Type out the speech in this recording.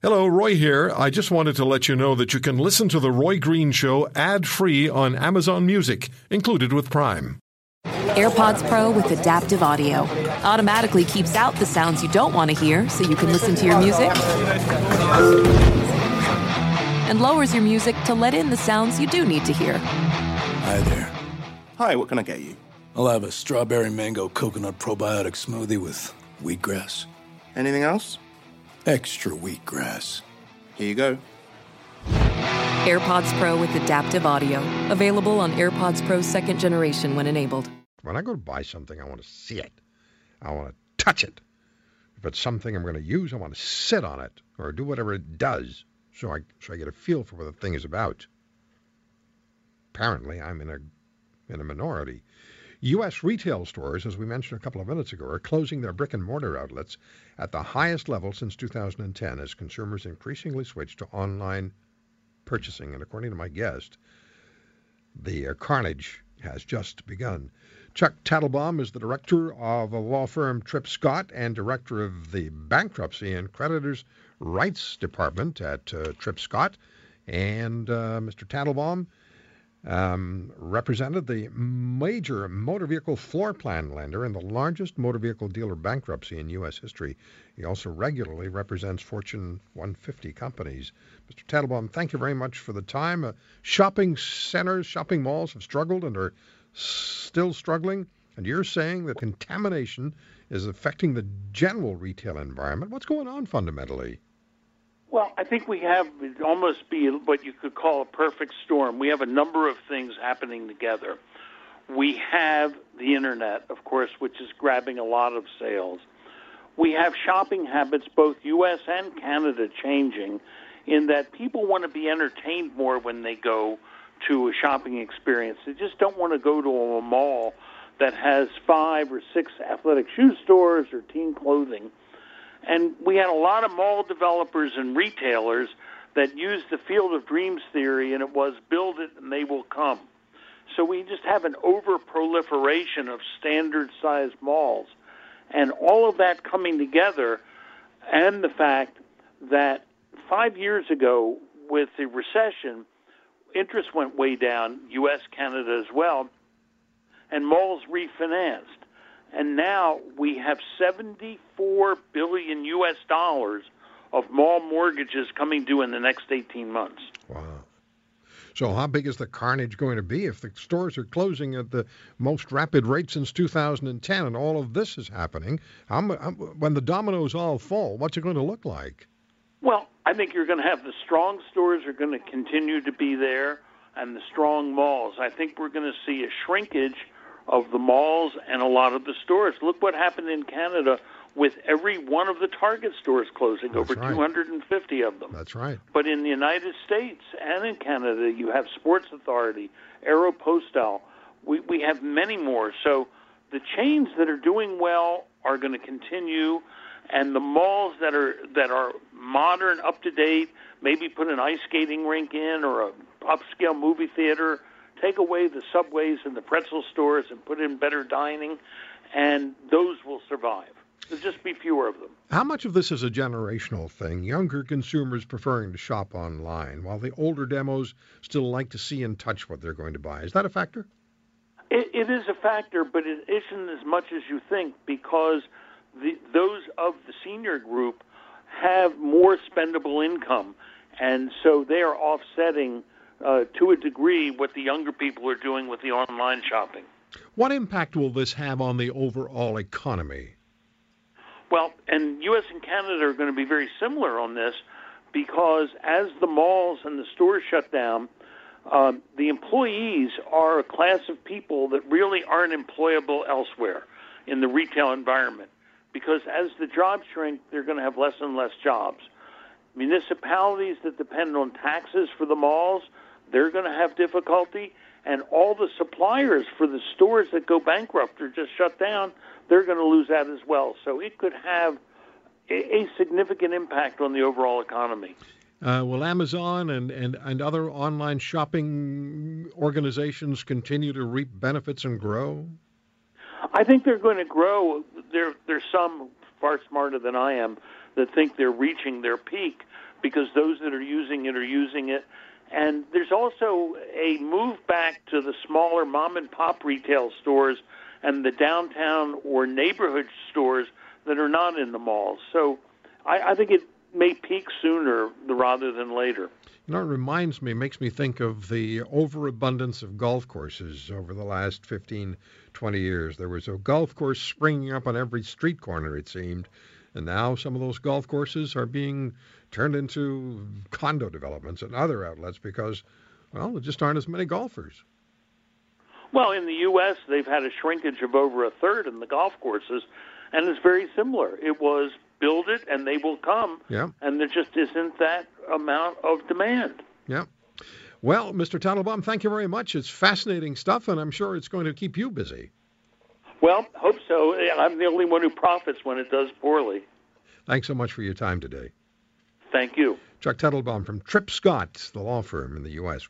Hello, Roy here. I just wanted to let you know that you can listen to The Roy Green Show ad-free on Amazon Music, included with Prime. AirPods Pro with adaptive audio automatically keeps out the sounds you don't want to hear so you can listen to your music, and lowers your music to let in the sounds you do need to hear. Hi there. Hi, what can I get you? I'll have a strawberry mango coconut probiotic smoothie with wheatgrass. Anything else? Extra wheatgrass. Here you go. AirPods Pro with adaptive audio. Available on AirPods Pro 2nd generation when enabled. When I go to buy something, I want to see it. I want to touch it. If it's something I'm going to use, I want to sit on it or do whatever it does so I get a feel for what the thing is about. Apparently, I'm in a minority. U.S. retail stores, as we mentioned a couple of minutes ago, are closing their brick-and-mortar outlets at the highest level since 2010 as consumers increasingly switch to online purchasing. And according to my guest, the carnage has just begun. Chuck Tattlebaum is the director of a law firm, Tripp Scott, and director of the Bankruptcy and Creditors' Rights Department at Tripp Scott. And Mr. Tattlebaum represented the major motor vehicle floor plan lender and the largest motor vehicle dealer bankruptcy in U.S. history. He also regularly represents Fortune 150 companies. Mr. Tattlebaum, thank you very much for the time. Shopping centers, shopping malls have struggled and are still struggling, and you're saying that contamination is affecting the general retail environment. What's going on fundamentally? Well, I think we have almost be what you could call a perfect storm. We have a number of things happening together. We have the Internet, of course, which is grabbing a lot of sales. We have shopping habits, both U.S. and Canada, changing in that people want to be entertained more when they go to a shopping experience. They just don't want to go to a mall that has 5 or 6 athletic shoe stores or teen clothing. And we had a lot of mall developers and retailers that used the field of dreams theory, and it was build it and they will come. So we just have an over-proliferation of standard-sized malls. And all of that coming together, and the fact that 5 years ago with the recession, interest went way down, U.S., Canada as well, and malls refinanced. And now we have $74 billion U.S. dollars of mall mortgages coming due in the next 18 months. Wow. So how big is the carnage going to be if the stores are closing at the most rapid rate since 2010 and all of this is happening? When the dominoes all fall, what's it going to look like? Well, I think you're going to have the strong stores are going to continue to be there and the strong malls. I think we're going to see a shrinkage of the malls and a lot of the stores. Look what happened in Canada with every one of the Target stores closing, over 250 of them. That's right. But in the United States and in Canada, you have Sports Authority, Aeropostale. We have many more. So the chains that are doing well are going to continue, and the malls that are modern, up-to-date, maybe put an ice skating rink in or an upscale movie theater, take away the Subways and the pretzel stores and put in better dining, and those will survive. There'll just be fewer of them. How much of this is a generational thing? Younger consumers preferring to shop online, while the older demos still like to see and touch what they're going to buy. Is that a factor? It is a factor, but it isn't as much as you think, because those of the senior group have more spendable income, and so they are offsetting to a degree what the younger people are doing with the online shopping. What impact will this have on the overall economy? Well, and U.S. and Canada are going to be very similar on this, because as the malls and the stores shut down, the employees are a class of people that really aren't employable elsewhere in the retail environment, because as the jobs shrink, they're going to have less and less jobs. Municipalities that depend on taxes for the malls, they're going to have difficulty, and all the suppliers for the stores that go bankrupt or just shut down, they're going to lose that as well. So it could have a significant impact on the overall economy. Will Amazon and other online shopping organizations continue to reap benefits and grow? I think they're going to grow. There's some far smarter than I am that think they're reaching their peak because those that are using it. And there's also a move back to the smaller mom-and-pop retail stores and the downtown or neighborhood stores that are not in the malls. So I think it may peak sooner rather than later. You know, it reminds me, makes me think of the overabundance of golf courses over the last 15, 20 years. There was a golf course springing up on every street corner, it seemed, and now some of those golf courses are being turned into condo developments and other outlets because, well, there just aren't as many golfers. Well, in the U.S., they've had a shrinkage of over a third in the golf courses, and it's very similar. It was build it and they will come. Yeah. And there just isn't that amount of demand. Yeah. Well, Mr. Tattlebaum, thank you very much. It's fascinating stuff, and I'm sure it's going to keep you busy. Well, hope so. I'm the only one who profits when it does poorly. Thanks so much for your time today. Thank you. Chuck Tattlebaum from Tripp Scott, the law firm in the U.S.